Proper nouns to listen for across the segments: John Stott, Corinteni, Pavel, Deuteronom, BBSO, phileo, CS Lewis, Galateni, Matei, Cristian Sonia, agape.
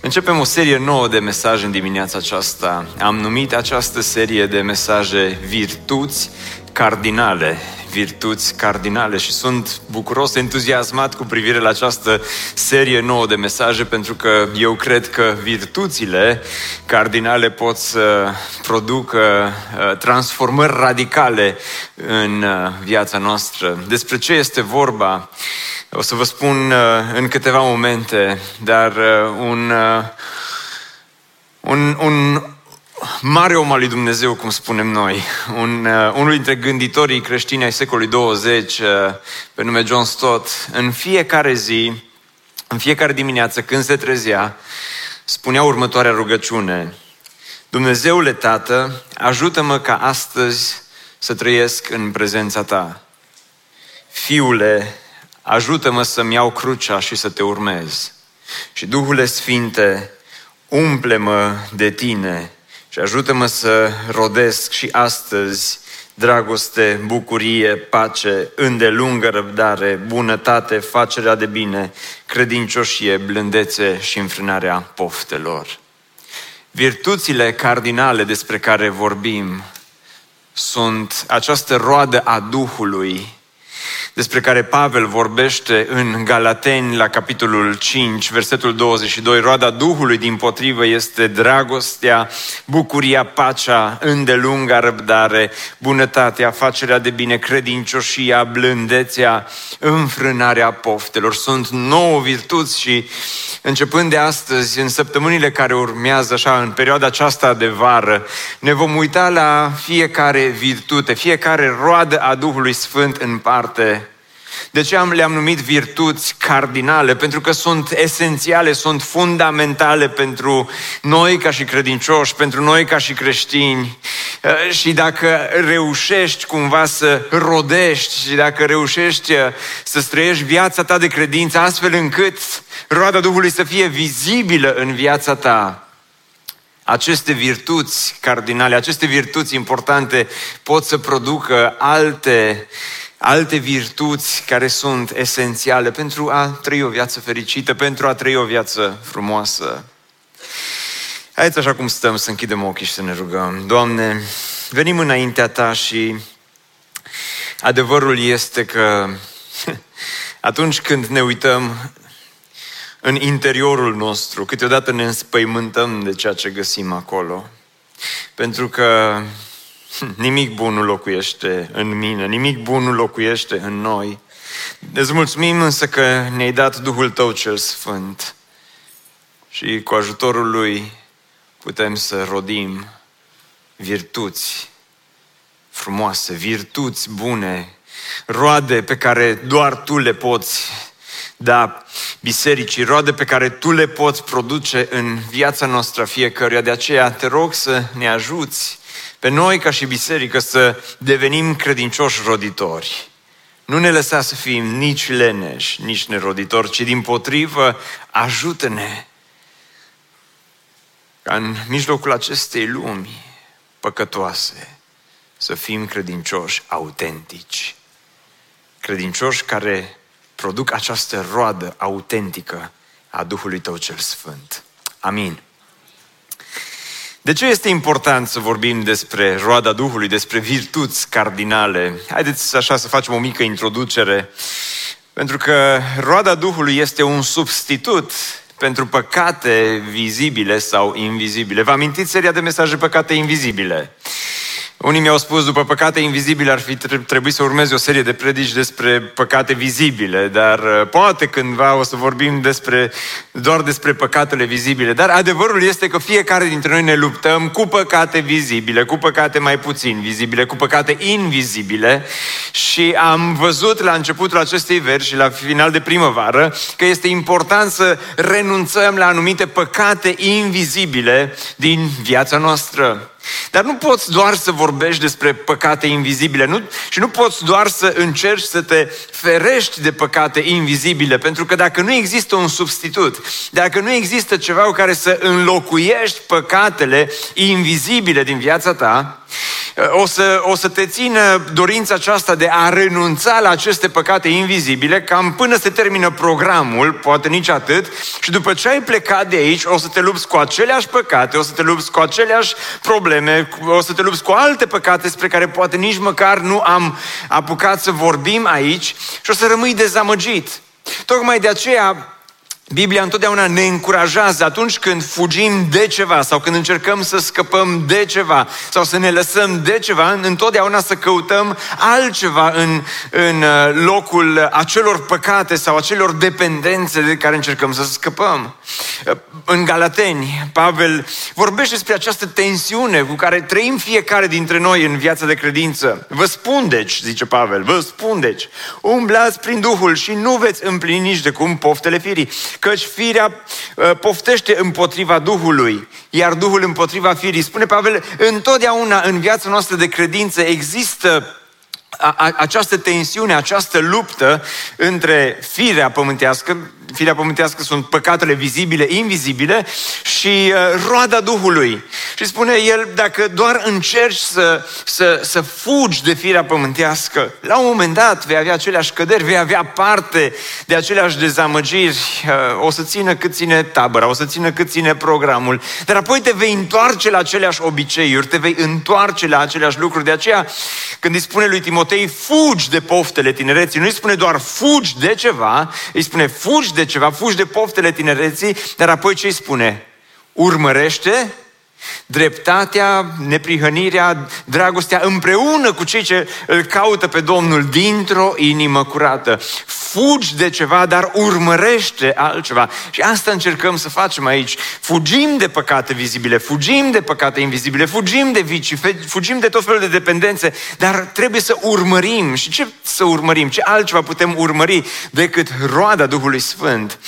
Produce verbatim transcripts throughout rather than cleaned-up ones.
Începem o serie nouă de mesaje în dimineața aceasta. Am numit această serie de mesaje Virtuți Cardinale. Virtuți Cardinale și sunt bucuros, entuziasmat cu privire la această serie nouă de mesaje, pentru că eu cred că virtuțile cardinale pot să producă transformări radicale în viața noastră. Despre ce este vorba? O să vă spun în câteva momente, dar un, un, un mare om al lui Dumnezeu, cum spunem noi, un, unul dintre gânditorii creștini ai secolului douăzeci, pe nume John Stott, în fiecare zi, în fiecare dimineață când se trezea, spunea următoarea rugăciune: Dumnezeule Tată, ajută-mă ca astăzi să trăiesc în prezența Ta. Fiule, ajută-mă să-mi iau crucea și să Te urmez. Și Duhule Sfinte, umple-mă de Tine și ajută-mă să rodesc și astăzi dragoste, bucurie, pace, îndelungă răbdare, bunătate, facerea de bine, credincioșie, blândețe și înfrânarea poftelor. Virtuțile cardinale despre care vorbim sunt această roadă a Duhului despre care Pavel vorbește în Galateni, la capitolul cinci, versetul douăzeci și doi. Roada Duhului, dimpotrivă, este dragostea, bucuria, pacea, îndelunga răbdare, bunătatea, facerea de bine, credincioșia, blândețea, înfrânarea poftelor. Sunt nouă virtuți și începând de astăzi, în săptămânile care urmează, așa, în perioada aceasta de vară, ne vom uita la fiecare virtute, fiecare roadă a Duhului Sfânt în parte. De ce am, le-am numit virtuți cardinale? Pentru că sunt esențiale, sunt fundamentale pentru noi ca și credincioși, pentru noi ca și creștini. Și dacă reușești cumva să rodești și dacă reușești să trăiești viața ta de credință astfel încât roada Duhului să fie vizibilă în viața ta, aceste virtuți cardinale, aceste virtuți importante pot să producă alte Alte virtuți care sunt esențiale pentru a trăi o viață fericită, pentru a trăi o viață frumoasă. Haideți, așa cum stăm, să închidem ochii și să ne rugăm. Doamne, venim înaintea Ta și adevărul este că atunci când ne uităm în interiorul nostru, câteodată ne înspăimântăm de ceea ce găsim acolo. Pentru că nimic bun nu locuiește în mine, nimic bun nu locuiește în noi. Îți mulțumim însă că ne-ai dat Duhul Tău cel Sfânt și cu ajutorul Lui putem să rodim virtuți frumoase, virtuți bune, roade pe care doar Tu le poți da bisericii, roade pe care Tu le poți produce în viața noastră fiecăruia. De aceea te rog să ne ajuți pe noi ca și biserică să devenim credincioși roditori. Nu ne lăsa să fim nici leneși, nici neroditori, ci dimpotrivă, ajută-ne ca în mijlocul acestei lumi păcătoase să fim credincioși autentici. Credincioși care produc această roadă autentică a Duhului Tău cel Sfânt. Amin. De ce este important să vorbim despre roada Duhului, despre virtuți cardinale? Haideți așa să facem o mică introducere, pentru că roada Duhului este un substitut pentru păcate vizibile sau invizibile. Vă amintiți seria de mesaje Păcate Invizibile? Unii mi-au spus, după păcate invizibile ar fi trebuit să urmeze o serie de predici despre păcate vizibile, dar poate cândva o să vorbim despre, doar despre păcatele vizibile. Dar adevărul este că fiecare dintre noi ne luptăm cu păcate vizibile, cu păcate mai puțin vizibile, cu păcate invizibile și am văzut la începutul acestei veri și la final de primăvară că este important să renunțăm la anumite păcate invizibile din viața noastră. Dar nu poți doar să vorbești despre păcate invizibile nu? și nu poți doar să încerci să te ferești de păcate invizibile, pentru că dacă nu există un substitut, dacă nu există ceva cu care să înlocuiești păcatele invizibile din viața ta, o să, o să te țină dorința aceasta de a renunța la aceste păcate invizibile cam până se termină programul, poate nici atât, și după ce ai plecat de aici o să te lupți cu aceleași păcate, o să te lupți cu aceleași probleme, o să te lupți cu alte păcate despre care poate nici măcar nu am apucat să vorbim aici și o să rămâi dezamăgit. Tocmai de aceea Biblia întotdeauna ne încurajează atunci când fugim de ceva sau când încercăm să scăpăm de ceva sau să ne lăsăm de ceva, întotdeauna să căutăm altceva în, în locul acelor păcate sau acelor dependențe de care încercăm să scăpăm. În Galateni, Pavel vorbește despre această tensiune cu care trăim fiecare dintre noi în viața de credință. Vă spun deci, zice Pavel, vă spun deci, umblați prin Duhul și nu veți împlini nici de cum poftele firii. Căci firea poftește împotriva Duhului, iar Duhul împotriva firii. Spune Pavel, întotdeauna în viața noastră de credință există a, a, această tensiune, această luptă între firea pământească, firea pământească sunt păcatele vizibile, invizibile, și uh, roada Duhului. Și spune el, dacă doar încerci să, să, să fugi de firea pământească, la un moment dat vei avea aceleași căderi, vei avea parte de aceleași dezamăgiri, uh, o să țină cât ține tabăra, o să țină cât ține programul, dar apoi te vei întoarce la aceleași obiceiuri, te vei întoarce la aceleași lucruri. De aceea, când îi spune lui Timotei, fugi de poftele tinereții, nu îi spune doar fugi de ceva, îi spune fugi de de ceva, fugi de poftele tinereții, dar apoi ce îi spune? Urmărește dreptatea, neprihănirea, dragostea, împreună cu cei ce îl caută pe Domnul dintr-o inimă curată. Fugi de ceva, dar urmărește altceva. Și asta încercăm să facem aici. Fugim de păcate vizibile, fugim de păcate invizibile, fugim de vicii, fugim de tot felul de dependențe, dar trebuie să urmărim. Și ce să urmărim? Ce altceva putem urmări decât roada Duhului Sfânt?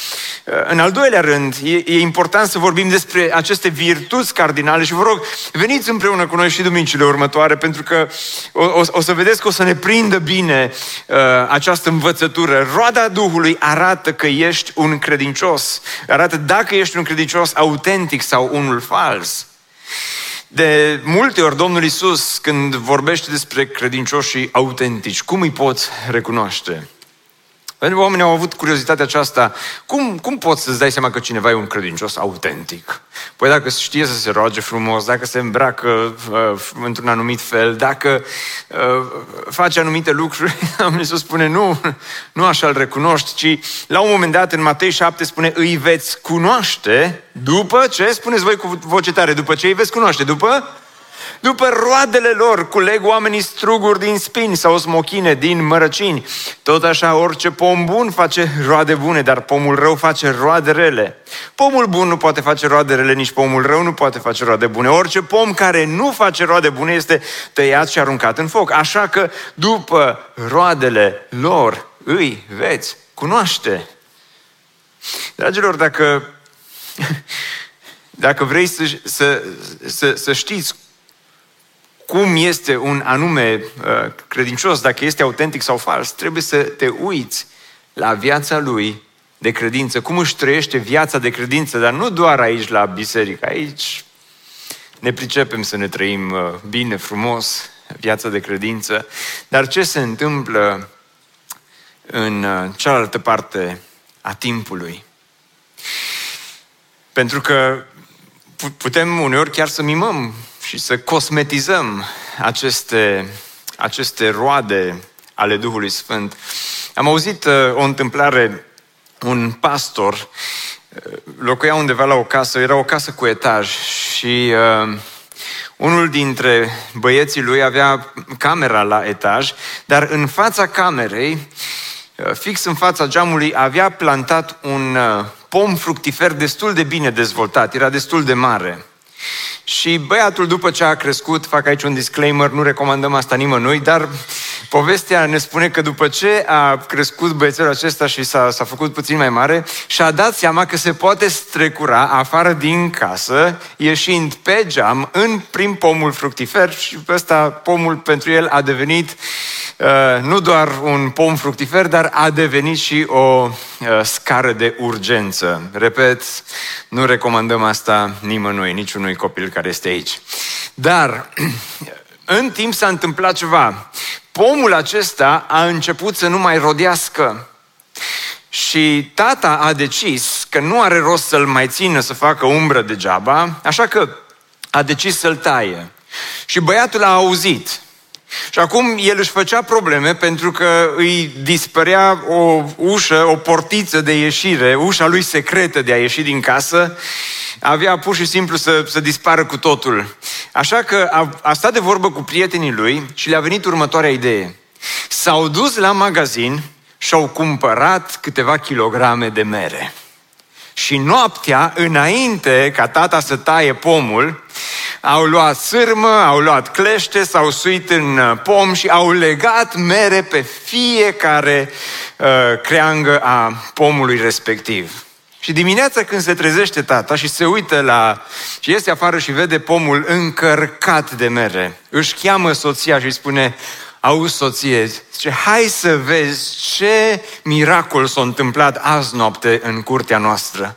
În al doilea rând, e, e important să vorbim despre aceste virtuți cardinale și vă rog, veniți împreună cu noi și duminicile următoare, pentru că o, o, o să vedeți că o să ne prindă bine uh, această învățătură. Roada Duhului arată că ești un credincios, arată dacă ești un credincios autentic sau unul fals. De multe ori Domnul Iisus, când vorbește despre credincioșii autentici, cum îi poți recunoaște? Pentru că oamenii au avut curiozitatea aceasta, cum, cum poți să-ți dai seama că cineva e un credincios autentic? Păi dacă știe să se roage frumos, dacă se îmbracă uh, într-un anumit fel, dacă uh, face anumite lucruri, Domnul Iisus spune, nu, nu așa îl recunoști, ci la un moment dat, în Matei șapte, spune, îi veți cunoaște după ce, spuneți voi cu voce tare, după ce îi veți cunoaște, după... După roadele lor culeg oamenii struguri din spini sau smochine din mărăcini. Tot așa, orice pom bun face roade bune, dar pomul rău face roade rele. Pomul bun nu poate face roade rele, nici pomul rău nu poate face roade bune. Orice pom care nu face roade bune este tăiat și aruncat în foc. Așa că după roadele lor îi veți cunoaște. Dragilor, dacă, dacă vrei să, să, să, să știți cum este un anume uh, credincios, dacă este autentic sau fals, trebuie să te uiți la viața lui de credință, cum își trăiește viața de credință, dar nu doar aici la biserică, aici ne pricepem să ne trăim uh, bine, frumos, viața de credință, dar ce se întâmplă în uh, cealaltă parte a timpului? Pentru că putem uneori chiar să mimăm și să cosmetizăm aceste, aceste roade ale Duhului Sfânt. Am auzit uh, o întâmplare, un pastor uh, locuia undeva la o casă, era o casă cu etaj și uh, Unul dintre băieții lui avea camera la etaj, dar în fața camerei, fix în fața geamului, avea plantat un pom fructifer destul de bine dezvoltat, era destul de mare. Și băiatul, după ce a crescut, fac aici un disclaimer, nu recomandăm asta nimănui, dar povestea ne spune că după ce a crescut băiețelul acesta și s-a, s-a făcut puțin mai mare, și-a dat seama că se poate strecura afară din casă, ieșind pe geam, în, prin pomul fructifer, și ăsta, pomul pentru el a devenit uh, nu doar un pom fructifer, dar a devenit și o uh, scară de urgență. Repet, nu recomandăm asta nimănui, niciunui copil care este aici. Dar în timp s-a întâmplat ceva. Pomul acesta a început să nu mai rodească și tata a decis că nu are rost să-l mai țină să facă umbră degeaba, așa că a decis să-l taie. Și băiatul a auzit. Și acum el își făcea probleme pentru că îi dispărea o ușă, o portiță de ieșire, ușa lui secretă de a ieși din casă, avea pur și simplu să, să dispară cu totul. Așa că a, a stat de vorbă cu prietenii lui și le-a venit următoarea idee. S-au dus la magazin și au cumpărat câteva kilograme de mere. Și noaptea, înainte ca tata să taie pomul, au luat sârmă, au luat clește, s-au suit în pom și au legat mere pe fiecare uh, creangă a pomului respectiv. Și dimineața când se trezește tata și se uită la... și iese afară și vede pomul încărcat de mere, își cheamă soția și îi spune: auzi, soție, zice, hai să vezi ce miracol s-a întâmplat azi noapte în curtea noastră.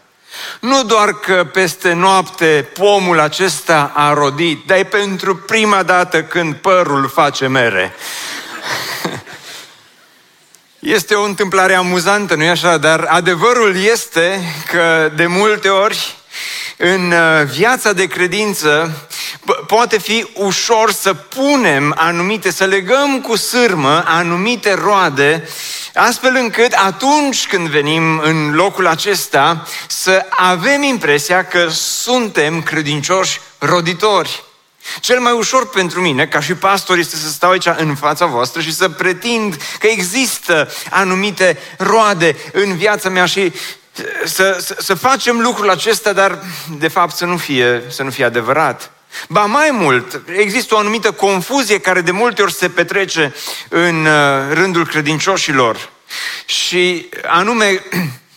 Nu doar că peste noapte pomul acesta a rodit, dar e pentru prima dată când părul face mere. Este o întâmplare amuzantă, nu-i așa? Dar adevărul este că de multe ori în viața de credință poate fi ușor să punem anumite, să legăm cu sârmă anumite roade, astfel încât atunci când venim în locul acesta să avem impresia că suntem credincioși roditori. Cel mai ușor pentru mine, ca și pastor, este să stau aici în fața voastră și să pretind că există anumite roade în viața mea și să, să, să facem lucrul acesta, dar de fapt să nu fie, să nu fie adevărat. Ba mai mult, există o anumită confuzie care de multe ori se petrece în rândul credincioșilor. Și anume,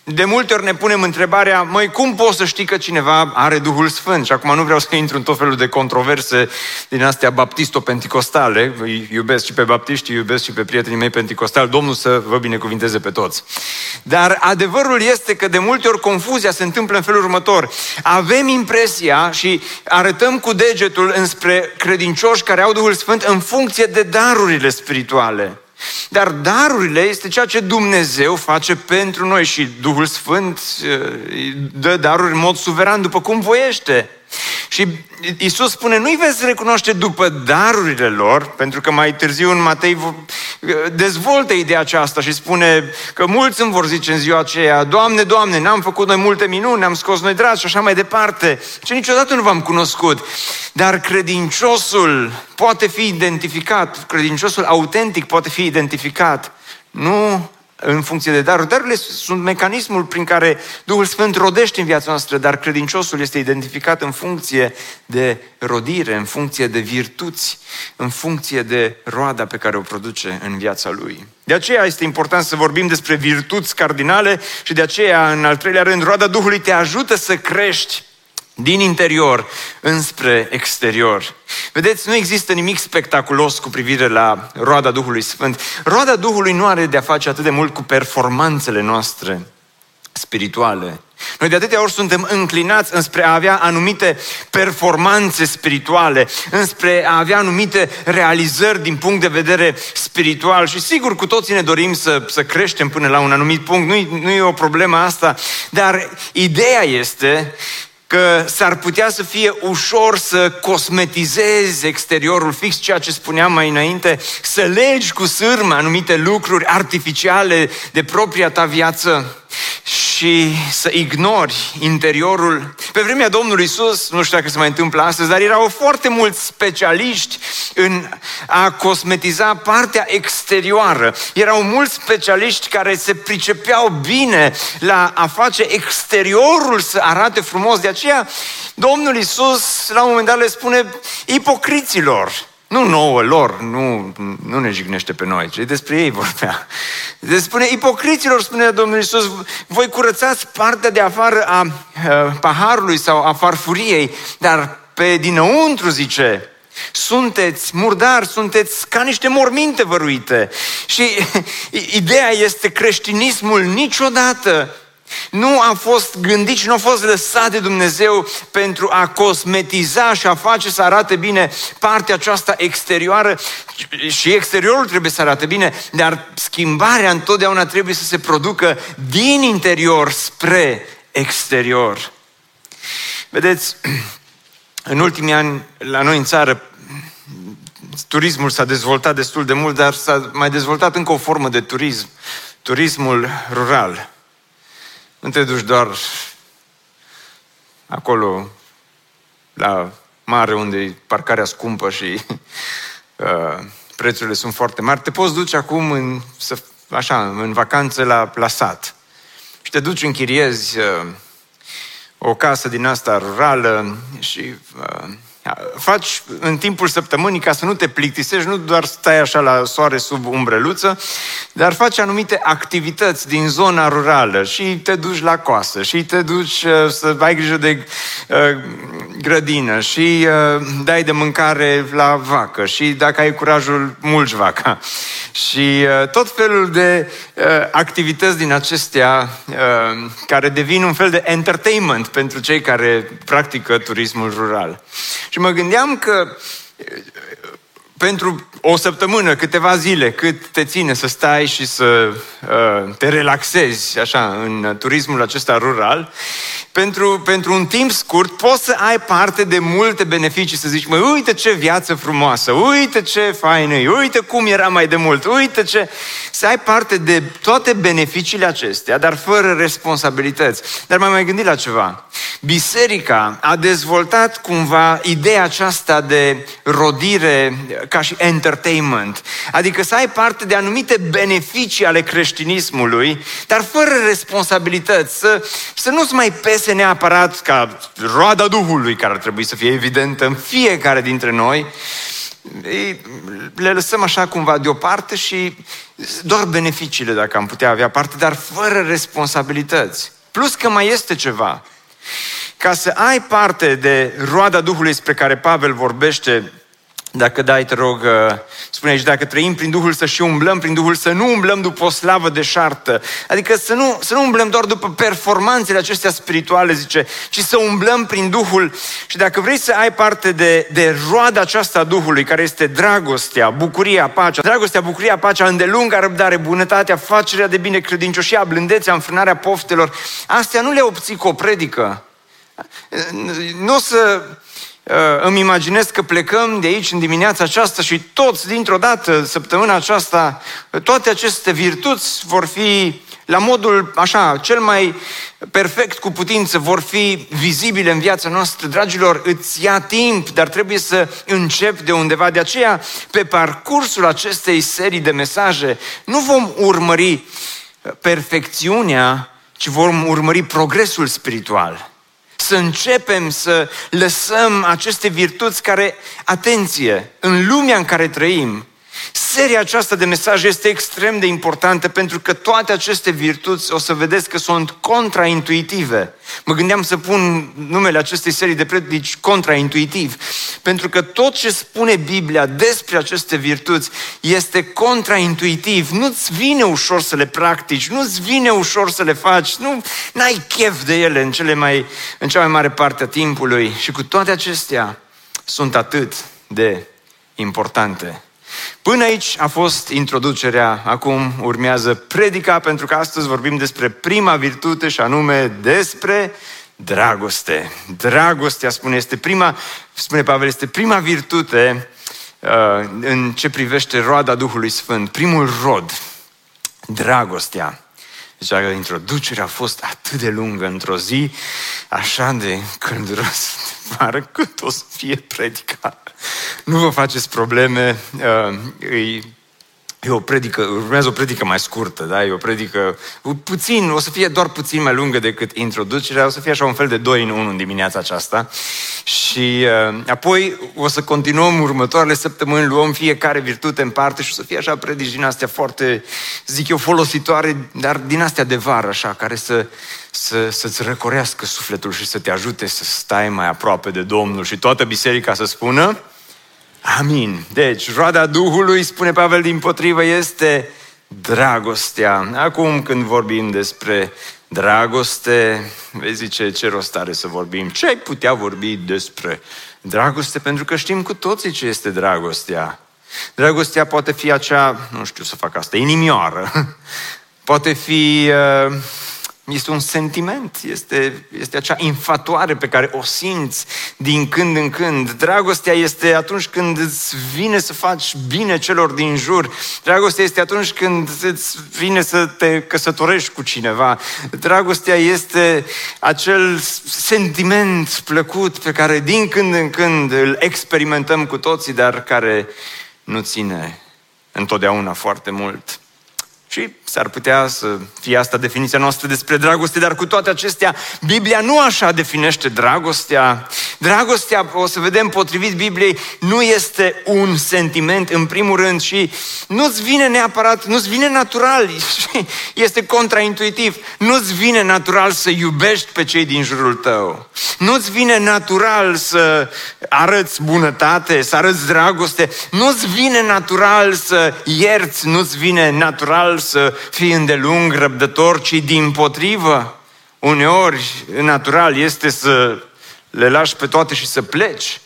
de multe ori ne punem întrebarea: măi, cum poți să știi că cineva are Duhul Sfânt? Și acum nu vreau să intru în tot felul de controverse din astea baptisto-penticostale. Îi iubesc și pe baptiști, iubesc și pe prietenii mei penticostali. Domnul să vă binecuvinteze pe toți. Dar adevărul este că de multe ori confuzia se întâmplă în felul următor. Avem impresia și arătăm cu degetul înspre credincioși care au Duhul Sfânt în funcție de darurile spirituale. Dar darurile este ceea ce Dumnezeu face pentru noi și Duhul Sfânt dă daruri în mod suveran după cum voiește. Și Iisus spune: nu-i veți recunoaște după darurile lor, pentru că mai târziu în Matei dezvoltă ideea aceasta și spune că mulți îmi vor zice în ziua aceea: Doamne, Doamne, n-am făcut noi multe minuni, n-am scos noi dragi și așa mai departe, ce niciodată nu v-am cunoscut. Dar credinciosul poate fi identificat, credinciosul autentic poate fi identificat, nu în funcție de daruri. Darurile sunt mecanismul prin care Duhul Sfânt rodește în viața noastră, dar credinciosul este identificat în funcție de rodire, în funcție de virtuți, în funcție de roada pe care o produce în viața lui. De aceea este important să vorbim despre virtuți cardinale și de aceea, în al treilea rând, roada Duhului te ajută să crești din interior înspre exterior. Vedeți, nu există nimic spectaculos cu privire la roada Duhului Sfânt. Roada Duhului nu are de-a face atât de mult cu performanțele noastre spirituale. Noi de atâtea ori suntem înclinați înspre a avea anumite performanțe spirituale, înspre a avea anumite realizări din punct de vedere spiritual și sigur cu toții ne dorim să, să creștem până la un anumit punct, nu, nu e o problemă asta, dar ideea este că s-ar putea să fie ușor să cosmetizezi exteriorul, fix ceea ce spuneam mai înainte, să legi cu sârmă anumite lucruri artificiale de propria ta viață și să ignori interiorul. Pe vremea Domnului Iisus, nu știu dacă se mai întâmplă astăzi, dar erau foarte mulți specialiști în a cosmetiza partea exterioară. Erau mulți specialiști care se pricepeau bine la a face exteriorul să arate frumos. De aceea, Domnul Iisus, la un moment dat, le spune ipocriților. Nu nouă lor, nu, nu ne jignește pe noi, ci despre ei vorbea. Se spune, ipocriților, spune Domnul Iisus, voi curățați partea de afară a, a paharului sau a farfuriei, dar pe dinăuntru, zice, sunteți murdari, sunteți ca niște morminte văruite. Și ideea este creștinismul niciodată nu a fost gândit și nu a fost lăsat de Dumnezeu pentru a cosmetiza și a face să arate bine partea aceasta exterioară, și exteriorul trebuie să arate bine, dar schimbarea întotdeauna trebuie să se producă din interior spre exterior. Vedeți, în ultimii ani la noi în țară turismul s-a dezvoltat destul de mult, dar s-a mai dezvoltat încă o formă de turism, turismul rural. Nu te duci doar acolo la mare unde e parcarea scumpă și uh, prețurile sunt foarte mari. Te poți duce acum în, să, așa, în vacanță la, la sat și te duci, închiriezi uh, o casă din asta rurală și uh, faci în timpul săptămânii ca să nu te plictisești, nu doar stai așa la soare sub umbreluță, dar faci anumite activități din zona rurală și te duci la coasă și te duci uh, să ai grijă de uh, grădină și uh, dai de mâncare la vacă și dacă ai curajul, mulci vaca. Și uh, tot felul de uh, activități din acestea uh, care devin un fel de entertainment pentru cei care practică turismul rural. Și mă gândeam că pentru o săptămână, câteva zile, cât te ține să stai și să uh, te relaxezi așa în turismul acesta rural, pentru, pentru un timp scurt poți să ai parte de multe beneficii, să zici, măi, uite ce viață frumoasă, uite ce faină e, uite cum era mai de mult, uite ce... Să ai parte de toate beneficiile acestea, dar fără responsabilități. Dar m-am mai gândit la ceva. Biserica a dezvoltat cumva ideea aceasta de rodire ca și entertainment, adică să ai parte de anumite beneficii ale creștinismului, dar fără responsabilități, să, să nu-ți mai pese neapărat ca roada Duhului, care ar trebui să fie evidentă în fiecare dintre noi. Le lăsăm așa cumva deoparte și doar beneficiile dacă am putea avea parte, dar fără responsabilități. Plus că mai este ceva. Ca să ai parte de roada Duhului spre care Pavel vorbește, dacă dai, te rog, spune aici, dacă trăim prin Duhul, să și umblăm prin Duhul, să nu umblăm după o slavă deșartă. Adică să nu, să nu umblăm doar după performanțele acestea spirituale, zice, ci să umblăm prin Duhul. Și dacă vrei să ai parte de, de roada aceasta a Duhului, care este dragostea, bucuria, pacea, dragostea, bucuria, pacea, îndelunga răbdare, bunătatea, facerea de bine, credincioșia, blândețea, înfrânarea poftelor, astea nu le obții cu o predică. Nu o să... Îmi imaginez că plecăm de aici în dimineața aceasta și toți, dintr-o dată, săptămâna aceasta, toate aceste virtuți vor fi, la modul așa, cel mai perfect cu putință, vor fi vizibile în viața noastră. Dragilor, îți ia timp, dar trebuie să începi de undeva. De aceea, pe parcursul acestei serii de mesaje, nu vom urmări perfecțiunea, ci vom urmări progresul spiritual. Să începem să lăsăm aceste virtuți care, atenție, în lumea în care trăim, seria aceasta de mesaje este extrem de importantă pentru că toate aceste virtuți, o să vedeți că sunt contraintuitive. Mă gândeam să pun numele acestei serii de predici contraintuitiv, pentru că tot ce spune Biblia despre aceste virtuți este contraintuitiv. Nu-ți vine ușor să le practici, nu-ți vine ușor să le faci, nu, n-ai chef de ele în, cele mai, în cea mai mare parte a timpului. Și cu toate acestea sunt atât de importante. Până aici a fost introducerea, acum urmează predica, pentru că astăzi vorbim despre prima virtute și anume despre dragoste. Dragostea, spune, este prima, spune Pavel, este prima virtute uh, în ce privește roada Duhului Sfânt, primul rod, dragostea. Zicea că introducerea a fost atât de lungă într-o zi, așa de călduros de vară, cât o să fie predicat. Nu vă faceți probleme, îi... E o predică, urmează o predică mai scurtă, da? E o predică puțin, o să fie doar puțin mai lungă decât introducerea, o să fie așa un fel de doi în unu în dimineața aceasta. Și uh, apoi o să continuăm următoarele săptămâni, luăm fiecare virtute în parte și o să fie așa predici din astea foarte, zic eu, folositoare, dar din astea de vară, așa, care să, să, să-ți răcorească sufletul și să te ajute să stai mai aproape de Domnul și toată biserica să spună amin. Deci, roada Duhului, spune Pavel, dimpotrivă, este dragostea. Acum, când vorbim despre dragoste, vezi, zice, ce rost are să vorbim? Ce ai putea vorbi despre dragoste? Pentru că știm cu toții ce este dragostea. Dragostea poate fi acea, nu știu să fac asta, inimioară. Poate fi... Uh, Este un sentiment, este, este acea infatuare pe care o simți din când în când. Dragostea este atunci când îți vine să faci bine celor din jur. Dragostea este atunci când îți vine să te căsătorești cu cineva. Dragostea este acel sentiment plăcut pe care din când în când îl experimentăm cu toții, dar care nu ține întotdeauna foarte mult. Și s-ar putea să fie asta definiția noastră despre dragoste, dar cu toate acestea, Biblia nu așa definește dragostea. Dragostea, o să vedem potrivit Bibliei, nu este un sentiment în primul rând și nu-ți vine neapărat, nu-ți vine natural, este contraintuitiv, nu-ți vine natural să iubești pe cei din jurul tău. Nu-ți vine natural să arăți bunătate, să arăți dragoste, nu-ți vine natural să ierți, nu-ți vine natural să fii îndelung răbdător, ci dimpotrivă, uneori natural este să le lași pe toate și să pleci.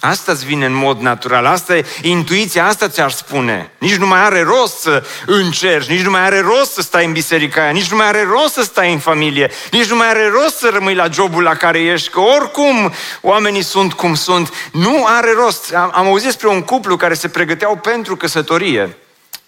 Asta îți vine în mod natural, asta e intuiția, asta ți-aș spune. Nici nu mai are rost să încerci, nici nu mai are rost să stai în biserica aia, nici nu mai are rost să stai în familie, nici nu mai are rost să rămâi la jobul la care ești, că oricum oamenii sunt cum sunt. Nu are rost. Am, am auzit despre un cuplu care se pregăteau pentru căsătorie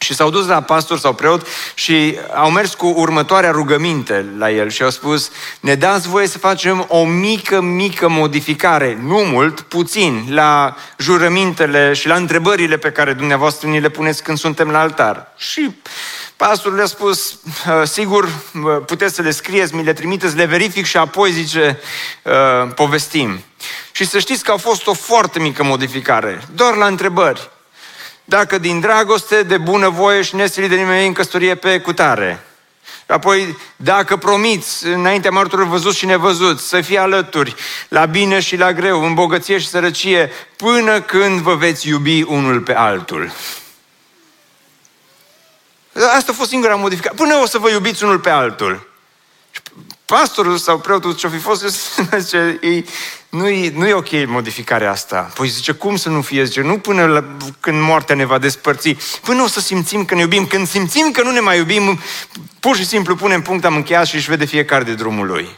și s-au dus la pastor sau preot și au mers cu următoarea rugăminte la el și au spus: ne dați voie să facem o mică, mică modificare, nu mult, puțin, la jurămintele și la întrebările pe care dumneavoastră ni le puneți când suntem la altar. Și pastorul le-a spus: sigur, puteți să le scrieți, mi le trimiteți, le verific și apoi, zice, povestim. Și să știți că a fost o foarte mică modificare, doar la întrebări. Dacă din dragoste, de bunăvoie și nesilită de nimeni în căsătorie pe cutare. Apoi, dacă promiți, înaintea martorilor văzuți și nevăzuți, să fie alături, la bine și la greu, în bogăție și sărăcie, până când vă veți iubi unul pe altul. Asta a fost singura modificare. Până o să vă iubiți unul pe altul. Pastorul sau preotul ce-o fi fost, zice, ei... Nu-i, nu-i ok modificarea asta. Păi zice, cum să nu fie? Zice, nu până la, când moartea ne va despărți, până o să simțim că ne iubim. Când simțim că nu ne mai iubim, pur și simplu punem punct, am încheiat și își vede fiecare de drumul lui.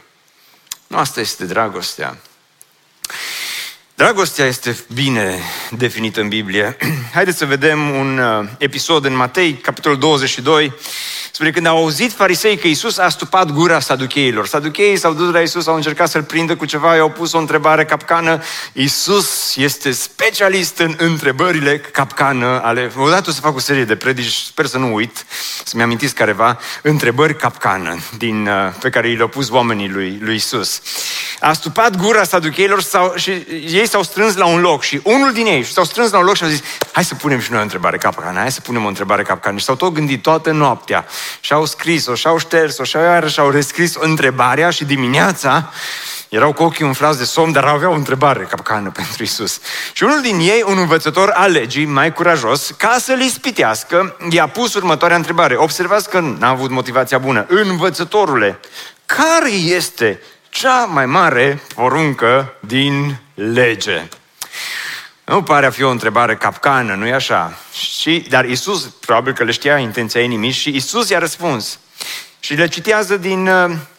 Nu, asta este dragostea. Dragostea este bine definită în Biblie. Haideți să vedem un episod în Matei, capitolul douăzeci și doi. Spune, când au auzit farisei că Iisus a stupat gura saducheilor. Saducheii s-au dus la Iisus, au încercat să-l prindă cu ceva, i-au pus o întrebare capcană. Iisus este specialist în întrebările capcană ale... Odată o să fac o serie de predici, sper să nu uit, să-mi amintiți careva, întrebări capcană din, pe care i le-au pus oamenii lui, lui Iisus. A stupat gura saducheilor sau, și ei s-au strâns la un loc și unul din ei s-au strâns la un loc și au zis: hai să punem și noi o întrebare capcană, hai să punem o întrebare capcană. Și s-au tot gândit toată noaptea. Și au scris-o, și-au șters-o, și-au iarăși au rescris întrebarea și dimineața erau cu ochii umflați de somn, dar aveau o întrebare capcană pentru Iisus. Și unul din ei, un învățător al legii, mai curajos, ca să-l ispitească, i-a pus următoarea întrebare. Observați că n-a avut motivația bună. Învățătorule, care este cea mai mare poruncă din lege? Nu pare a fi o întrebare capcană, nu-i așa? Și, dar Iisus, probabil că le știa intenția inimii, și Iisus i-a răspuns. Și le citează din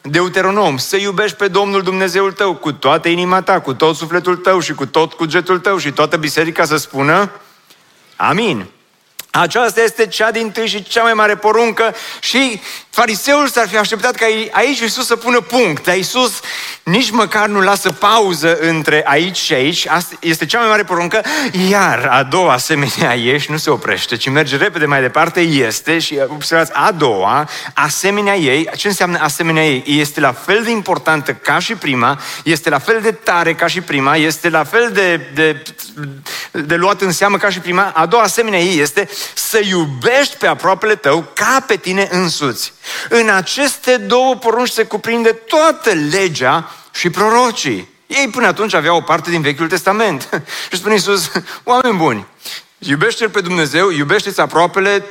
Deuteronom: să iubești pe Domnul Dumnezeul tău cu toată inima ta, cu tot sufletul tău și cu tot cugetul tău. Și toată biserica să spună amin. Aceasta este cea dintâi și cea mai mare poruncă și fariseul s-ar fi așteptat ca aici Iisus să pună punct, dar Iisus nici măcar nu lasă pauză între aici și aici. Asta este cea mai mare poruncă, iar a doua asemenea ieși nu se oprește, ci merge repede mai departe, este și observați, a doua asemenea ei, ce înseamnă asemenea ei? Este la fel de importantă ca și prima, este la fel de tare ca și prima, este la fel de, de, de luat în seamă ca și prima. A doua asemenea ei este să iubești pe aproapele tău ca pe tine însuți. În aceste două porunci se cuprinde toată legea și prorocii. Ei până atunci aveau o parte din Vechiul Testament. Și spune Iisus, oameni buni, iubește-L pe Dumnezeu, iubește-ți aproapele.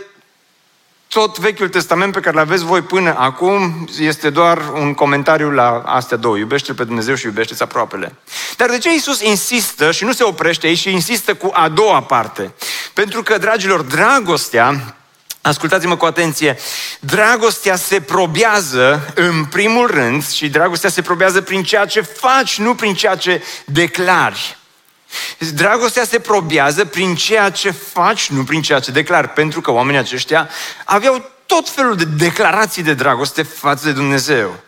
Tot Vechiul Testament pe care l-aveți voi până acum este doar un comentariu la astea două. Iubește-L pe Dumnezeu și iubește-ți aproapele. Dar de ce Iisus insistă și nu se oprește aici și insistă cu a doua parte? Pentru că, dragilor, dragostea, ascultați-mă cu atenție, dragostea se probează în primul rând și dragostea se probează prin ceea ce faci, nu prin ceea ce declari. Dragostea se probează prin ceea ce faci, nu prin ceea ce declari, pentru că oamenii aceștia aveau tot felul de declarații de dragoste față de Dumnezeu.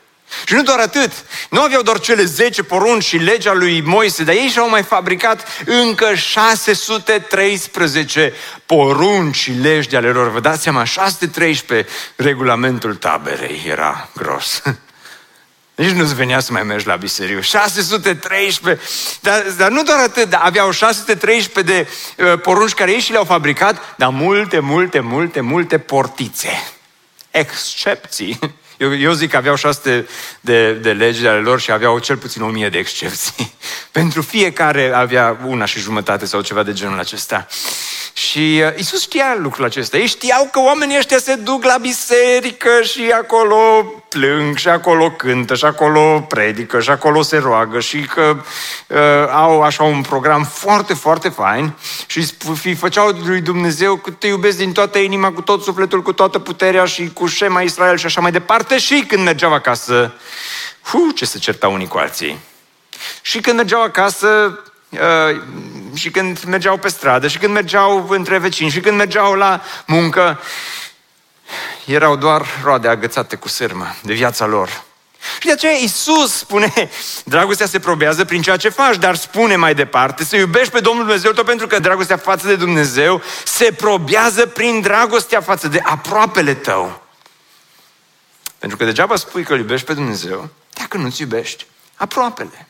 Și nu doar atât, nu aveau doar cele zece porunci și legea lui Moise, dar ei și-au mai fabricat încă șase sute treisprezece porunci și legi de ale lor. Vă dați seama, șase sute treisprezece, regulamentul taberei era gros. Nici nu-ți venea să mai mergi la biserică. șase sute treisprezece, dar, dar nu doar atât, dar aveau șase sute treisprezece de uh, porunci care ei și le-au fabricat, dar multe, multe, multe, multe portițe. Excepții. Eu, eu zic că aveau șase sute de, de legi de ale lor și aveau cel puțin o mie de excepții. Pentru fiecare avea una și jumătate sau ceva de genul acesta. Și Iisus știa lucrul acesta. Ei știau că oamenii ăștia se duc la biserică și acolo plâng și acolo cântă și acolo predică și acolo se roagă și că uh, au așa un program foarte, foarte fain și îi făceau lui Dumnezeu că te iubesc din toată inima, cu tot sufletul, cu toată puterea și cu Shema Israel și așa mai departe. Și când mergeau acasă, hu, ce se certau unii cu alții. Și când mergeau acasă, Uh, și când mergeau pe stradă, și când mergeau între vecini, și când mergeau la muncă, erau doar roade agățate cu sârmă de viața lor. Și de aceea Iisus spune, dragostea se probează prin ceea ce faci, dar spune mai departe, să iubești pe Domnul Dumnezeu tău, pentru că dragostea față de Dumnezeu se probează prin dragostea față de aproapele tău. Pentru că degeaba spui că îl iubești pe Dumnezeu dacă nu-ți iubești aproapele.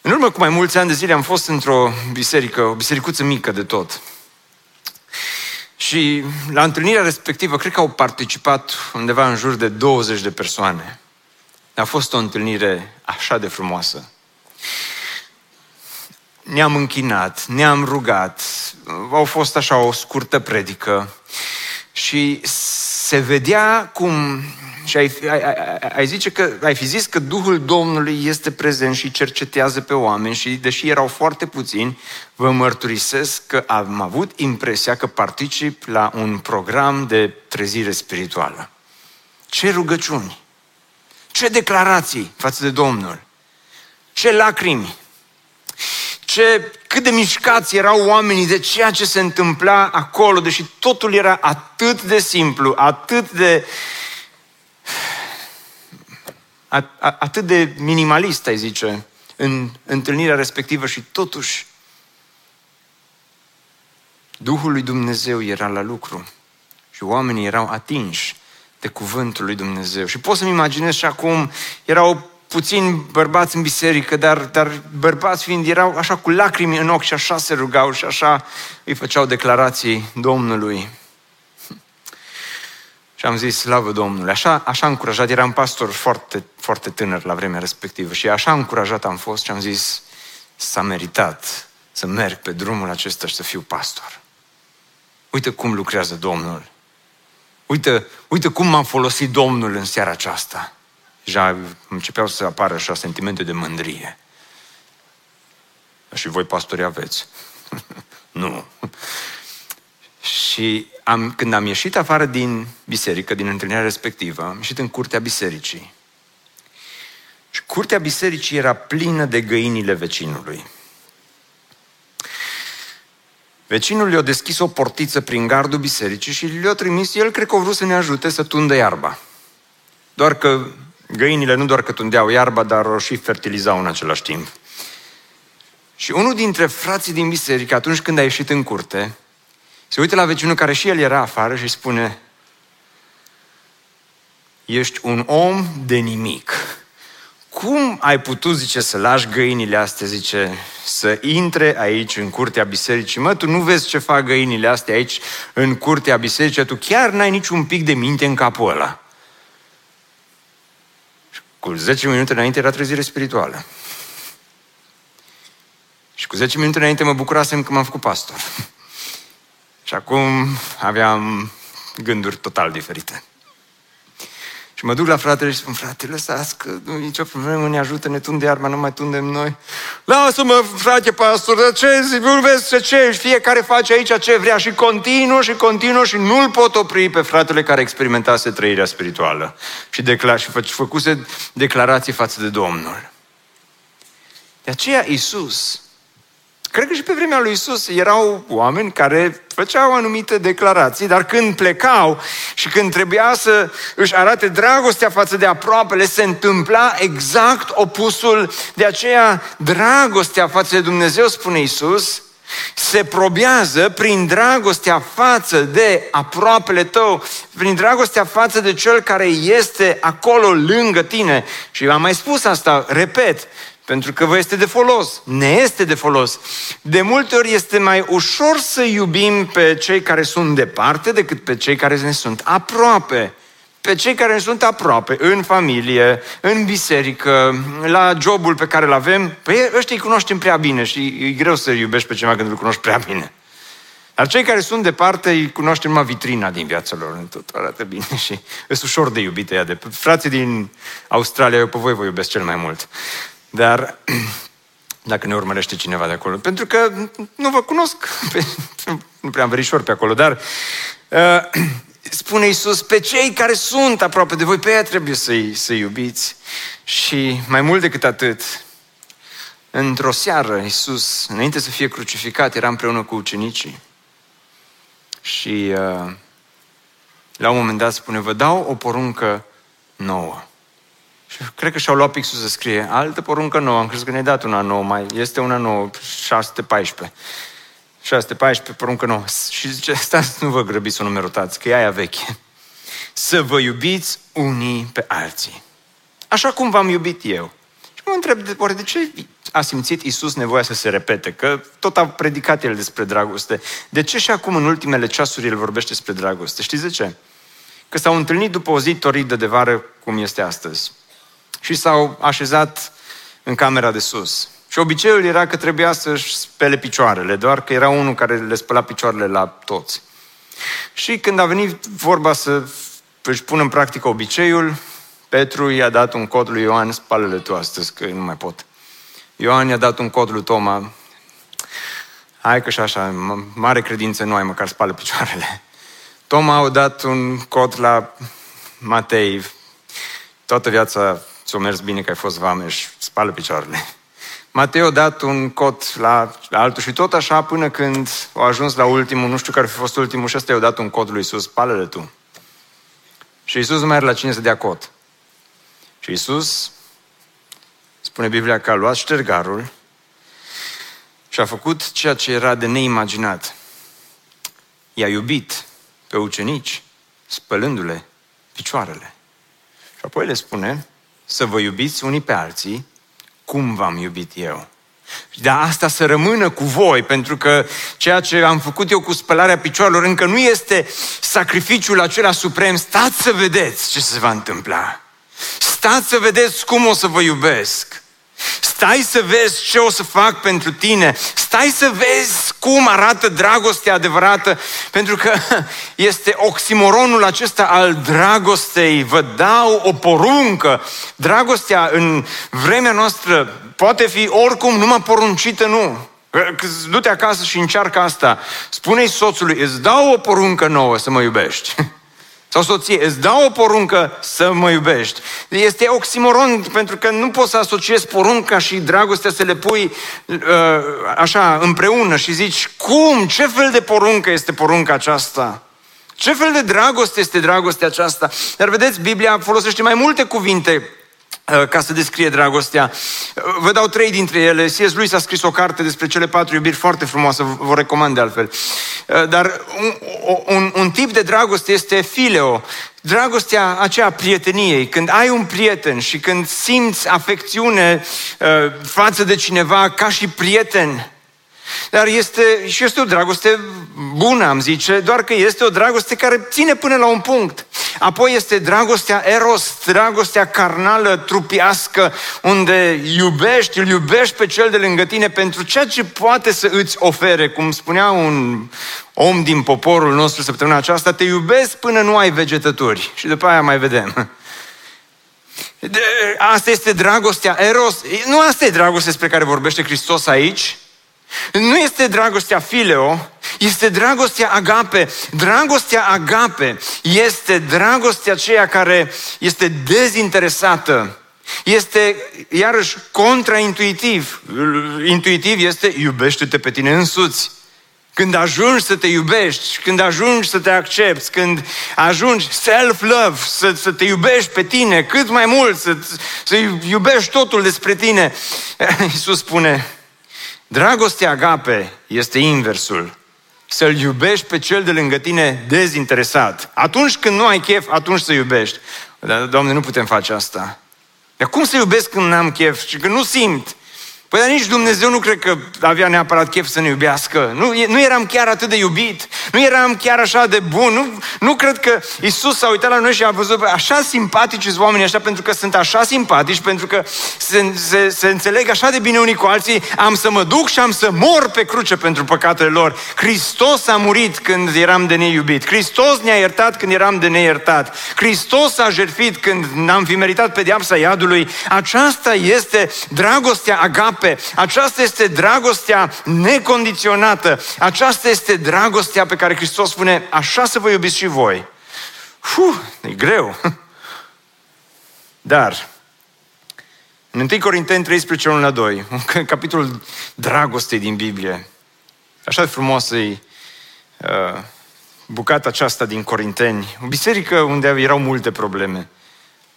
În urmă cu mai mulți ani de zile am fost într-o biserică, o bisericuță mică de tot. Și la întâlnirea respectivă, cred că au participat undeva în jur de douăzeci de persoane. A fost o întâlnire așa de frumoasă. Ne-am închinat, ne-am rugat, au fost așa o scurtă predică și se vedea cum... Și ai, ai, ai, ai, zice că, ai fi zis că Duhul Domnului este prezent și cercetează pe oameni și, deși erau foarte puțini, vă mărturisesc că am avut impresia că particip la un program de trezire spirituală. Ce rugăciuni! Ce declarații față de Domnul! Ce lacrimi! Ce, cât de mișcați erau oamenii de ceea ce se întâmpla acolo, deși totul era atât de simplu, atât de... atât de minimalist, ai zice, în întâlnirea respectivă și totuși Duhul lui Dumnezeu era la lucru și oamenii erau atinși de cuvântul lui Dumnezeu. Și pot să-mi imaginez și acum, erau puțini bărbați în biserică, dar, dar bărbați fiind erau așa cu lacrimi în ochi și așa se rugau și așa îi făceau declarații Domnului. Și am zis, slavă Domnului, așa, așa încurajat, eram pastor foarte, foarte tânăr la vremea respectivă și așa încurajat am fost și am zis, s-a meritat să merg pe drumul acesta și să fiu pastor. Uite cum lucrează Domnul. Uite, uite cum m-a folosit Domnul în seara aceasta. Deja începeau să apară așa sentimente de mândrie. Și voi pastori aveți. Nu. Și am, când am ieșit afară din biserică, din întâlnirea respectivă, am ieșit în curtea bisericii. Și curtea bisericii era plină de găinile vecinului. Vecinul i-a deschis o portiță prin gardul bisericii și le-a trimis, el cred că a vrut să ne ajute să tundă iarba. Doar că găinile nu doar că tundeau iarba, dar o și fertilizau în același timp. Și unul dintre frații din biserică, atunci când a ieșit în curte, se uită la vecinul care și el era afară și spune: ești un om de nimic. Cum ai putut, zice, să lași găinile astea, zice, să intre aici în curtea bisericii? Mă, tu nu vezi ce fac găinile astea aici în curtea bisericii? Tu chiar n-ai niciun pic de minte în capul ăla. Și cu zece minute înainte era trezire spirituală. Și cu zece minute înainte mă bucurasem că m-am făcut pastor. Și acum aveam gânduri total diferite. Și mă duc la fratele și spun: frate, lăsați că nu e nicio problemă, ne ajută, ne tunde iarba, nu mai tundem noi. Lasă-mă, frate pastor, dar ce zici, nu vezi ce, ce fiecare face aici ce vrea și continuă și continuă și nu-l pot opri pe fratele care experimentase trăirea spirituală și, declar, și făcuse declarații față de Domnul. De aceea Iisus, cred că și pe vremea lui Iisus erau oameni care făceau anumite declarații, dar când plecau și când trebuia să își arate dragostea față de aproapele, se întâmpla exact opusul. De aceea dragostea față de Dumnezeu, spune Iisus, se probează prin dragostea față de aproapele tău, prin dragostea față de cel care este acolo lângă tine. Și am mai spus asta, repet, pentru că vă este de folos, ne este de folos. De multe ori este mai ușor să iubim pe cei care sunt departe decât pe cei care ne sunt aproape. Pe cei care ne sunt aproape, în familie, în biserică, la jobul pe care îl avem, pe ăștia îi cunoaștem prea bine și e greu să iubești pe cineva când îl cunoști prea bine. Dar cei care sunt departe îi cunoaștem numai vitrina din viața lor, tot arată bine și sunt ușor de iubite ea de. Frații din Australia, eu pe voi vă iubesc cel mai mult. Dar dacă ne urmărește cineva de acolo, pentru că nu vă cunosc, nu prea am verișor pe acolo, dar uh, spune Iisus, pe cei care sunt aproape de voi, pe aia trebuie să-i, să-i iubiți. Și mai mult decât atât, într-o seară, Iisus, înainte să fie crucificat, era împreună cu ucenicii și uh, la un moment dat spune: vă dau o poruncă nouă. Și cred că și-au luat pixul să scrie altă poruncă nouă, am crezut că ne-ai dat una nouă, mai este una nouă, șase paisprezece. șase paisprezece, poruncă nouă. Și zice, stați, nu vă grăbiți să o numerotați, că e aia veche. Să vă iubiți unii pe alții, așa cum v-am iubit eu. Și mă întreb, de, oare de ce a simțit Iisus nevoia să se repete? Că tot a predicat el despre dragoste. De ce și acum, în ultimele ceasuri, el vorbește despre dragoste? Știți de ce? Că s-au întâlnit după o zi toridă de vară, cum este astăzi. Și s-au așezat în camera de sus. Și obiceiul era că trebuia să-și spele picioarele, doar că era unul care le spăla picioarele la toți. Și când a venit vorba să își pună în practică obiceiul, Petru i-a dat un cod lui Ioan: spală-le tu astăzi, că nu mai pot. Ioan i-a dat un cod lui Toma: hai că și așa, mare credință nu ai, măcar spală picioarele. Toma a dat un cod la Matei: toată viața ți-o mers bine că ai fost vameș, spală picioarele. Matei a dat un cot la altul și tot așa, până când a ajuns la ultimul, nu știu care a fost ultimul, și ăsta i-a dat un cot lui Iisus: spală-le tu. Și Iisus nu mai era la cine să dea cot. Și Iisus, spune Biblia, că a luat ștergarul și a făcut ceea ce era de neimaginat. I-a iubit pe ucenici, spălându-le picioarele. Și apoi le spune: să vă iubiți unii pe alții cum v-am iubit eu. Dar asta să rămână cu voi, pentru că ceea ce am făcut eu cu spălarea picioarelor încă nu este sacrificiul acela suprem. Stați să vedeți ce se va întâmpla. Stați să vedeți cum o să vă iubesc. Stai să vezi ce o să fac pentru tine. Stai să vezi cum arată dragostea adevărată. Pentru că este oximoronul acesta al dragostei. Vă dau o poruncă. Dragostea în vremea noastră poate fi oricum, numai poruncită, nu. Du-te acasă și încearcă asta. Spune-i soțului: îți dau o poruncă nouă, să mă iubești. sau soție, îți dau o poruncă să mă iubești. Este oximoron, pentru că nu poți să asociezi porunca și dragostea să le pui uh, așa împreună și zici, cum, ce fel de poruncă este porunca aceasta? Ce fel de dragoste este dragostea aceasta? Dar vedeți, Biblia folosește mai multe cuvinte ca să descrie dragostea. Vă dau trei dintre ele. C S Lewis a scris o carte despre cele patru iubiri foarte frumoasă, vă recomand de altfel. Dar un, un, un tip de dragoste este phileo, dragostea aceea prieteniei, când ai un prieten și când simți afecțiune față de cineva ca și prieten. Dar este, și este o dragoste bună, am zice, doar că este o dragoste care ține până la un punct. Apoi este dragostea eros, dragostea carnală, trupească, unde iubești, îl iubești pe cel de lângă tine pentru ceea ce poate să îți ofere. Cum spunea un om din poporul nostru săptămâna aceasta, te iubesc până nu ai vegetături. Și după aia mai vedem. De, asta este dragostea eros. Nu asta e dragostea despre care vorbește Hristos aici. Nu este dragostea phileo, este dragostea agape. Dragostea agape este dragostea aceea care este dezinteresată. Este, iarăși, contraintuitiv. Intuitiv este iubește-te pe tine însuți. Când ajungi să te iubești, când ajungi să te accepti, când ajungi self-love, să, să te iubești pe tine cât mai mult, să, să iubești totul despre tine. Iisus spune... Dragostea agape este inversul. Să-l iubești pe cel de lângă tine dezinteresat. Atunci când nu ai chef, atunci să iubești. Dar, Doamne, nu putem face asta. Dar cum să iubesc când n-am chef și când nu simt? Păi dar nici Dumnezeu nu cred că avea neapărat chef să ne iubească. Nu, nu eram chiar atât de iubit. Nu eram chiar așa de bun. Nu, nu cred că Iisus s-a uitat la noi și a văzut așa simpatici sunt oamenii așa, pentru că sunt așa simpatici, pentru că se, se, se înțeleg așa de bine unii cu alții. Am să mă duc și am să mor pe cruce pentru păcatele lor. Hristos a murit când eram de neiubit. Hristos ne-a iertat când eram de neiertat. Hristos a jertfit când n-am fi meritat pedeapsa iadului. Aceasta este dragostea agape. Aceasta este dragostea necondiționată. Aceasta este dragostea pe care Hristos spune, așa să vă iubiți și voi. Uf, e greu. Dar, în întâi Corinteni treisprezece, unu la doi, un capitolul dragostei din Biblie, așa de frumos e uh, bucata aceasta din Corinteni, o biserică unde erau multe probleme.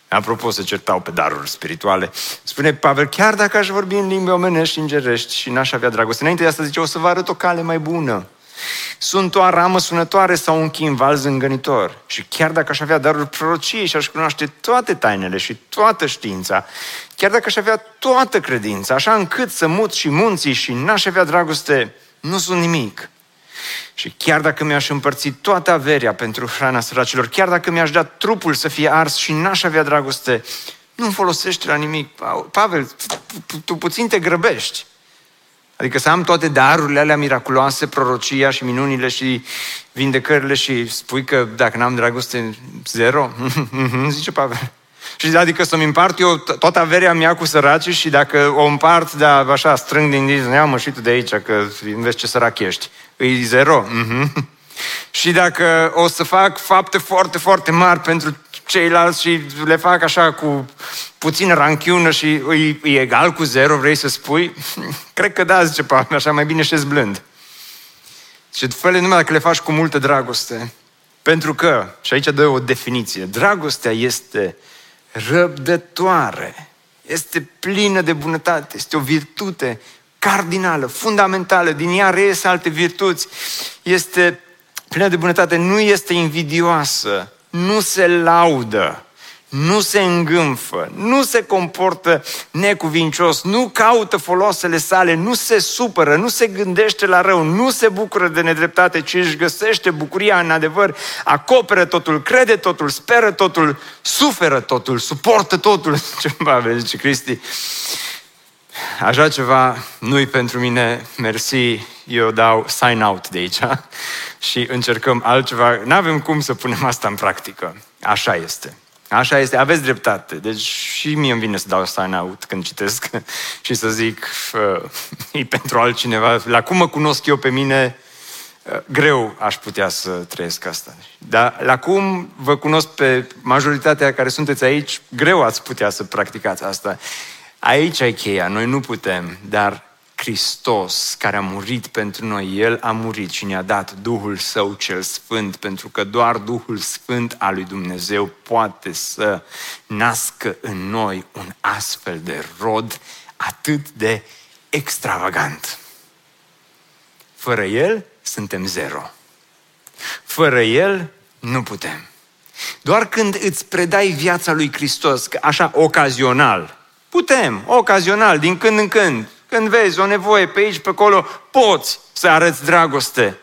Apropo, se certau pe daruri spirituale. Spune Pavel, chiar dacă aș vorbi în limbi omenești și îngerești și n-aș avea dragoste, înainte de asta zice, o să vă arăt o cale mai bună. Sunt o aramă sunătoare sau un chimval zângănitor. Și chiar dacă aș avea daruri prorociei și aș cunoaște toate tainele și toată știința, chiar dacă aș avea toată credința, așa încât să mut și munții și n-aș avea dragoste, nu sunt nimic. Și chiar dacă mi-aș împărți toată averea pentru hrana săracilor, chiar dacă mi-aș da trupul să fie ars și n-aș avea dragoste, nu-mi folosește la nimic. Pavel, tu puțin te grăbești. Adică să am toate darurile alea miraculoase, prorocia și minunile și vindecările și spui că dacă n-am dragoste, zero? Zice Pavel. Și adică să-mi împart eu toată averea mea cu săracii și dacă o împart, da, așa, strâng din dinți, ia mă și tu de aici, că vezi ce sărac ești. E zero. Mm-hmm. Și dacă o să fac fapte foarte, foarte mari pentru ceilalți și le fac așa cu puțină ranchiună și e, e egal cu zero, vrei să spui? Cred că da, zice Pavel, așa mai bine șezi blând. Și de fel, numai dacă le faci cu multă dragoste. Pentru că, și aici dă o definiție, dragostea este răbdătoare, este plină de bunătate, este o virtute cardinală, fundamentală, din ea reiese alte virtuți, este plină de bunătate, nu este invidioasă, nu se laudă, nu se îngânfă, nu se comportă necuvincios, nu caută folosele sale, nu se supără, nu se gândește la rău, nu se bucură de nedreptate, ci își găsește bucuria în adevăr, acoperă totul, crede totul, speră totul, suferă totul, suportă totul. Ce Pavel zice Cristi? Așa ceva nu-i pentru mine, mersi, eu dau sign out de aici și încercăm altceva. N-avem cum să punem asta în practică. Așa este. Așa este, aveți dreptate. Deci și mie îmi vine să dau sign out când citesc și să zic, uh, e pentru altcineva, la cum mă cunosc eu pe mine, greu aș putea să trăiesc asta. Dar la cum vă cunosc pe majoritatea care sunteți aici, greu ați putea să practicați asta. Aici e cheia, noi nu putem, dar Hristos, care a murit pentru noi, El a murit și ne-a dat Duhul Său cel Sfânt, pentru că doar Duhul Sfânt al lui Dumnezeu poate să nască în noi un astfel de rod atât de extravagant. Fără El suntem zero. Fără El nu putem. Doar când îți predai viața lui Hristos, că așa ocazional, putem, ocazional, din când în când, când vezi o nevoie pe aici, pe acolo, poți să arăți dragoste.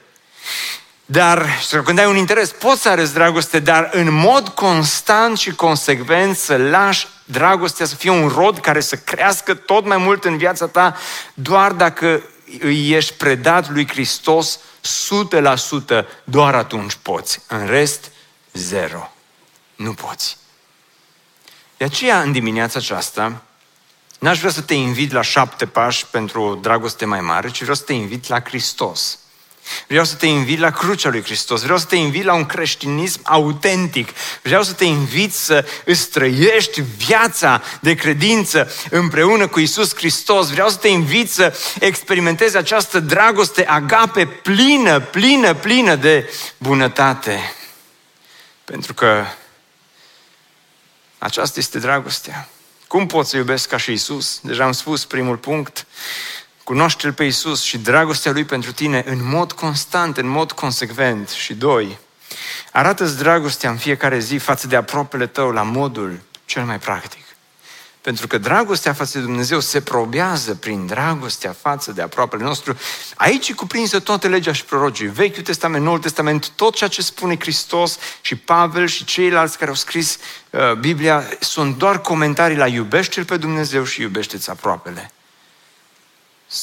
Dar, când ai un interes, poți să arăți dragoste, dar în mod constant și consecvent să lași dragostea să fie un rod care să crească tot mai mult în viața ta, doar dacă îi ești predat lui Hristos o sută la sută, doar atunci poți. În rest, zero. Nu poți. De aceea, în dimineața aceasta, n-aș vrea să te invit la șapte pași pentru o dragoste mai mare, ci vreau să te invit la Hristos. Vreau să te invit la crucea lui Hristos. Vreau să te invit la un creștinism autentic. Vreau să te invit să îți trăiești viața de credință împreună cu Iisus Hristos. Vreau să te invit să experimentezi această dragoste agape plină, plină, plină de bunătate. Pentru că aceasta este dragostea. Cum pot să iubesc ca și Iisus? Deja am spus primul punct. Cunoaște-L pe Iisus și dragostea Lui pentru tine în mod constant, în mod consecvent. Și doi, arată-ți dragostea în fiecare zi față de aproapele tău la modul cel mai practic. Pentru că dragostea față de Dumnezeu se probează prin dragostea față de aproapele nostru. Aici e cuprinsă toată legea și prorocii, Vechiul Testament, Noul Testament, tot ceea ce spune Hristos și Pavel și ceilalți care au scris uh, Biblia, sunt doar comentarii la iubește-L pe Dumnezeu și iubește-ți aproapele.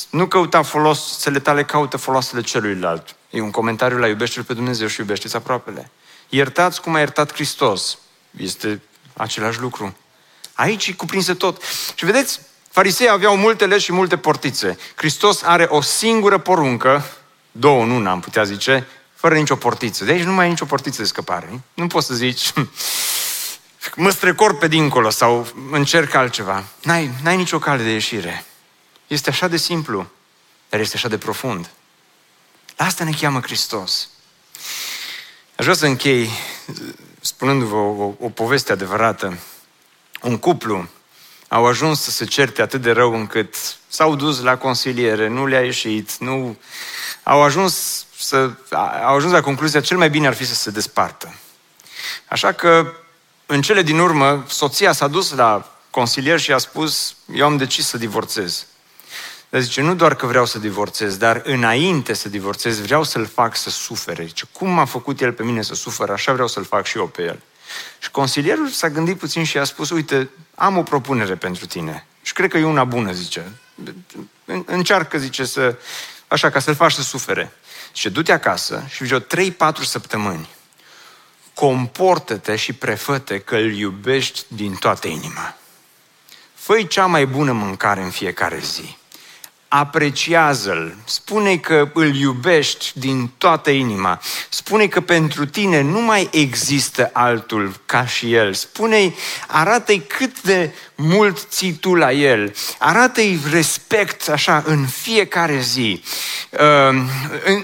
Nu căuta folosele tale, caută folosele celuilalt. E un comentariu la iubește-L pe Dumnezeu și iubește-ți aproapele. Iertați cum a iertat Hristos. Este același lucru. Aici e cuprinsă tot. Și vedeți, farisei aveau multe legi și multe portițe. Hristos are o singură poruncă, două în una, am putea zice, fără nicio portiță. De aici nu mai e nicio portiță de scăpare. Nu, nu poți să zici, mă strecor pe dincolo sau încerc altceva. N-ai, n-ai nicio cale de ieșire. Este așa de simplu, dar este așa de profund. La asta ne cheamă Hristos. Aș vrea să închei spunându-vă o, o poveste adevărată. Un cuplu au ajuns să se certe atât de rău încât s-au dus la consiliere, nu le-a ieșit, nu... Au ajuns, să, au ajuns la concluzia cel mai bine ar fi să se despartă. Așa că, în cele din urmă, soția s-a dus la consilier și a spus, eu am decis să divorțez. Dar zice, nu doar că vreau să divorțez, dar înainte să divorțez vreau să-l fac să sufere. Zice, cum a făcut el pe mine să suferă, așa vreau să-l fac și eu pe el. Și consilierul s-a gândit puțin și a spus, uite, am o propunere pentru tine. Și cred că e una bună, zice. Încearcă, zice, să, așa, ca să-l faci să sufere. Zice, du-te acasă și vreo trei patru săptămâni. Comportă-te și prefă-te că îl iubești din toată inima. Fă-i cea mai bună mâncare în fiecare zi. Apreciază-l, spune că îl iubești din toată inima, spune că pentru tine nu mai există altul ca și el, spune-i, arată-i cât de mult ții tu la el, arată-i respect așa în fiecare zi,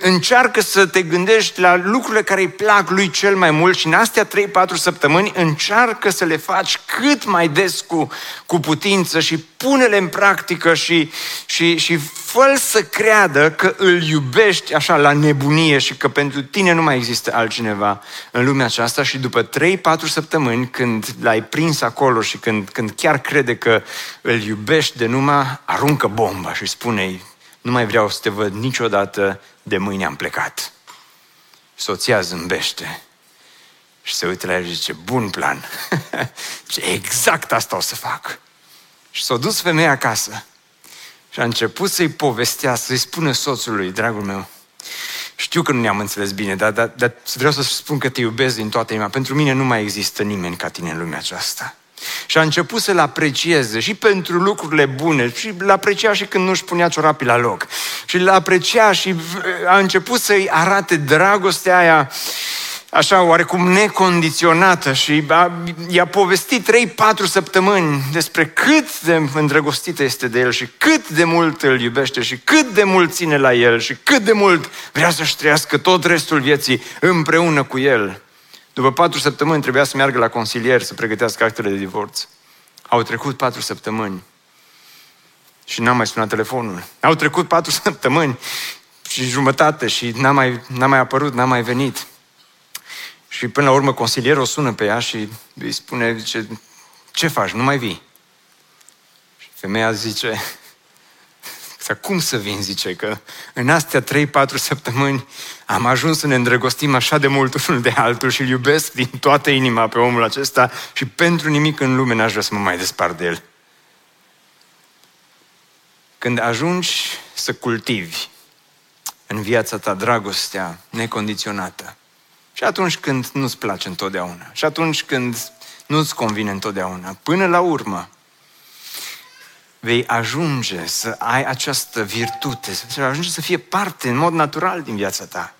încearcă să te gândești la lucrurile care îi plac lui cel mai mult și în astea trei patru săptămâni încearcă să le faci cât mai des cu, cu putință și pune-le în practică și, și, și fă-l să creadă că îl iubești așa la nebunie și că pentru tine nu mai există altcineva în lumea aceasta și după trei patru săptămâni când l-ai prins acolo și când, când chiar crede că îl iubești de numai, aruncă bomba și spune-i nu mai vreau să te văd niciodată, de mâine am plecat. Soția zâmbește și se uită la el și zice, bun plan, exact asta o să fac. Și s-a dus femeia acasă. Și a început să-i povestească, să-i spună soțului, dragul meu, știu că nu ne-am înțeles bine, dar, dar, dar vreau să spun că te iubesc din toată inima. Pentru mine nu mai există nimeni ca tine în lumea aceasta. Și a început să-l aprecieze și pentru lucrurile bune și l-aprecia și când nu-și punea ciorapii la loc. și îl aprecia și a început să-i arate dragostea aia așa, oarecum necondiționată, și a, i-a povestit trei patru săptămâni despre cât de îndrăgostită este de el și cât de mult îl iubește și cât de mult ține la el și cât de mult vrea să-și trăiască tot restul vieții împreună cu el. După patru săptămâni trebuia să meargă la consilier să pregătească actele de divorț. Au trecut patru săptămâni și n-am mai sunat telefonul. Au trecut patru săptămâni și jumătate și n-a mai, n-a mai apărut, n-a mai venit. Și până la urmă consilierul o sună pe ea și îi spune, zice, ce faci, nu mai vii? Și femeia zice, dar cum să vin, zice, că în astea trei patru săptămâni am ajuns să ne îndrăgostim așa de mult unul de altul și îl iubesc din toată inima pe omul acesta și pentru nimic în lume n-aș vrea să mă mai despart de el. Când ajungi să cultivi în viața ta dragostea necondiționată, și atunci când nu-ți place întotdeauna, și atunci când nu-ți convine întotdeauna, până la urmă vei ajunge să ai această virtute, să ajungi să fie parte în mod natural din viața ta.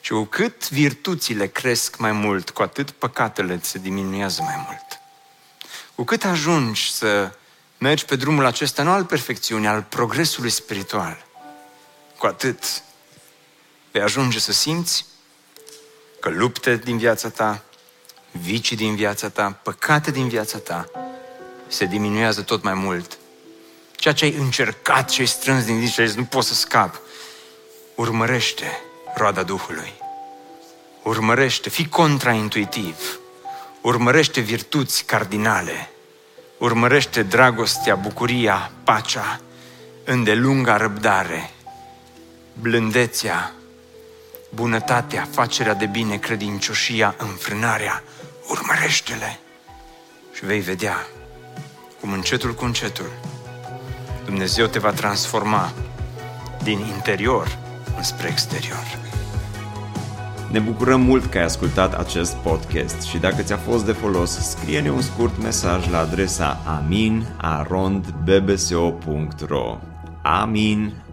Și cu cât virtuțile cresc mai mult, cu atât păcatele se diminuează mai mult. Cu cât ajungi să mergi pe drumul acesta, nu al perfecțiunii, al progresului spiritual, cu atât vei ajunge să simți că lupte din viața ta, vicii din viața ta, păcate din viața ta se diminuează tot mai mult. Ceea ce ai încercat, ce ai strâns din zi și ai zis, nu pot să scap. Urmărește roada Duhului. Urmărește, fii contraintuitiv. Urmărește virtuți cardinale. Urmărește dragostea, bucuria, pacea, îndelunga răbdare, blândețea, bunătatea, facerea de bine, credincioșia, înfrânarea. Urmărește-le și vei vedea cum încetul cu încetul Dumnezeu te va transforma din interior înspre exterior. Ne bucurăm mult că ai ascultat acest podcast și dacă ți-a fost de folos, scrie-ne un scurt mesaj la adresa amin arond b b s o punct r o amin